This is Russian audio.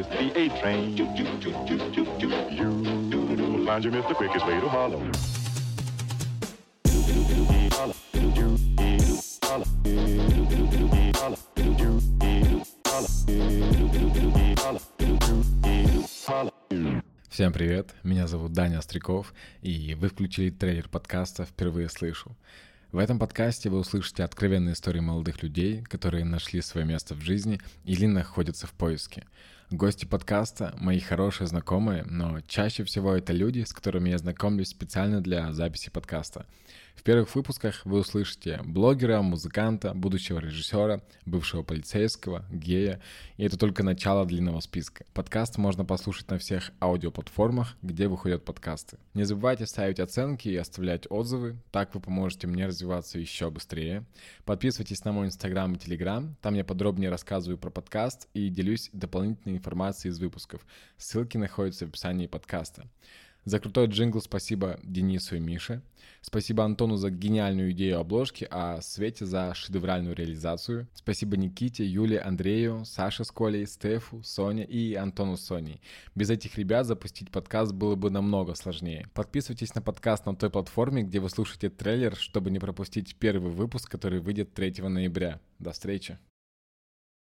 is the A train. You'll find you missed the quickest way to Harlem. Всем привет, меня зовут Даня Остряков, и вы включили трейлер подкаста «Впервые слышу». В этом подкасте вы услышите откровенные истории молодых людей, которые нашли свое место в жизни или находятся в поиске. Гости подкаста — мои хорошие знакомые, но чаще всего это люди, с которыми я знакомлюсь специально для записи подкаста. В первых выпусках вы услышите блогера, музыканта, будущего режиссера, бывшего полицейского, гея, и это только начало длинного списка. Подкаст можно послушать на всех аудиоплатформах, где выходят подкасты. Не забывайте ставить оценки и оставлять отзывы, так вы поможете мне развиваться еще быстрее. Подписывайтесь на мой Инстаграм и Телеграм, там я подробнее рассказываю про подкаст и делюсь дополнительной информацией из выпусков. Ссылки находятся в описании подкаста. За крутой джингл спасибо Денису и Мише. Спасибо Антону за гениальную идею обложки, а Свете за шедевральную реализацию. Спасибо Никите, Юле, Андрею, Саше с Колей, Стефу, Соне и Антону с Соней. Без этих ребят запустить подкаст было бы намного сложнее. Подписывайтесь на подкаст на той платформе, где вы слушаете трейлер, чтобы не пропустить первый выпуск, который выйдет 3 ноября. До встречи!